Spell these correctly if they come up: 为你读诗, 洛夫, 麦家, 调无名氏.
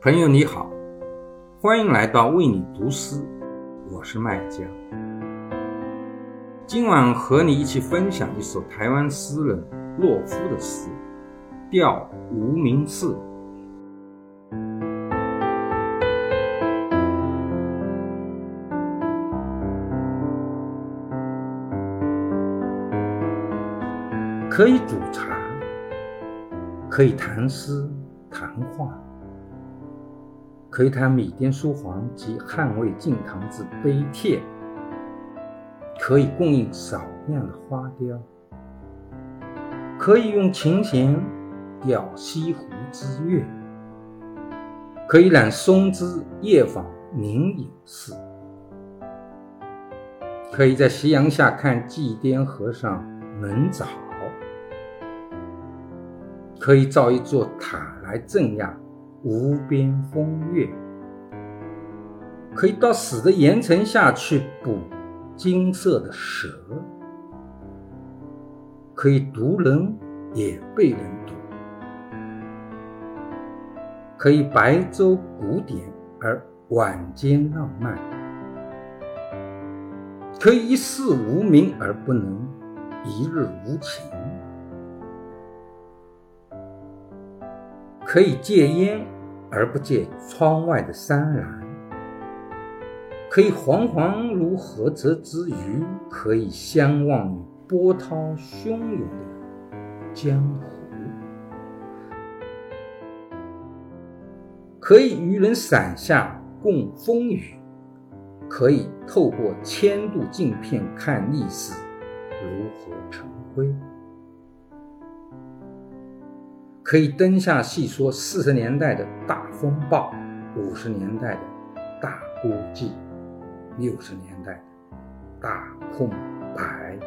朋友你好，欢迎来到为你读诗，我是麦家。今晚和你一起分享一首台湾诗人洛夫的诗，调《无名氏》。可以煮茶，可以谈诗谈话，可以谈米甸书皇及捍卫敬堂之碑帖，可以供应少量的花雕，可以用琴弦调西湖之月，可以揽松枝夜访灵隐寺，可以在夕阳下看祭奠和尚门早，可以造一座塔来镇压无边风月，可以到死的岩层下去捕金色的蛇，可以毒人也被人毒，可以白昼古典而晚间浪漫，可以一世无名而不能一日无情，可以戒烟而不戒窗外的山岚，可以惶惶如涸泽之鱼，可以相忘于波涛汹涌的江湖，可以渔人伞下共风雨，可以透过千度镜片看历史如何成灰，可以灯下细说40年代的大风暴，50年代的大孤寂，60年代的大空白。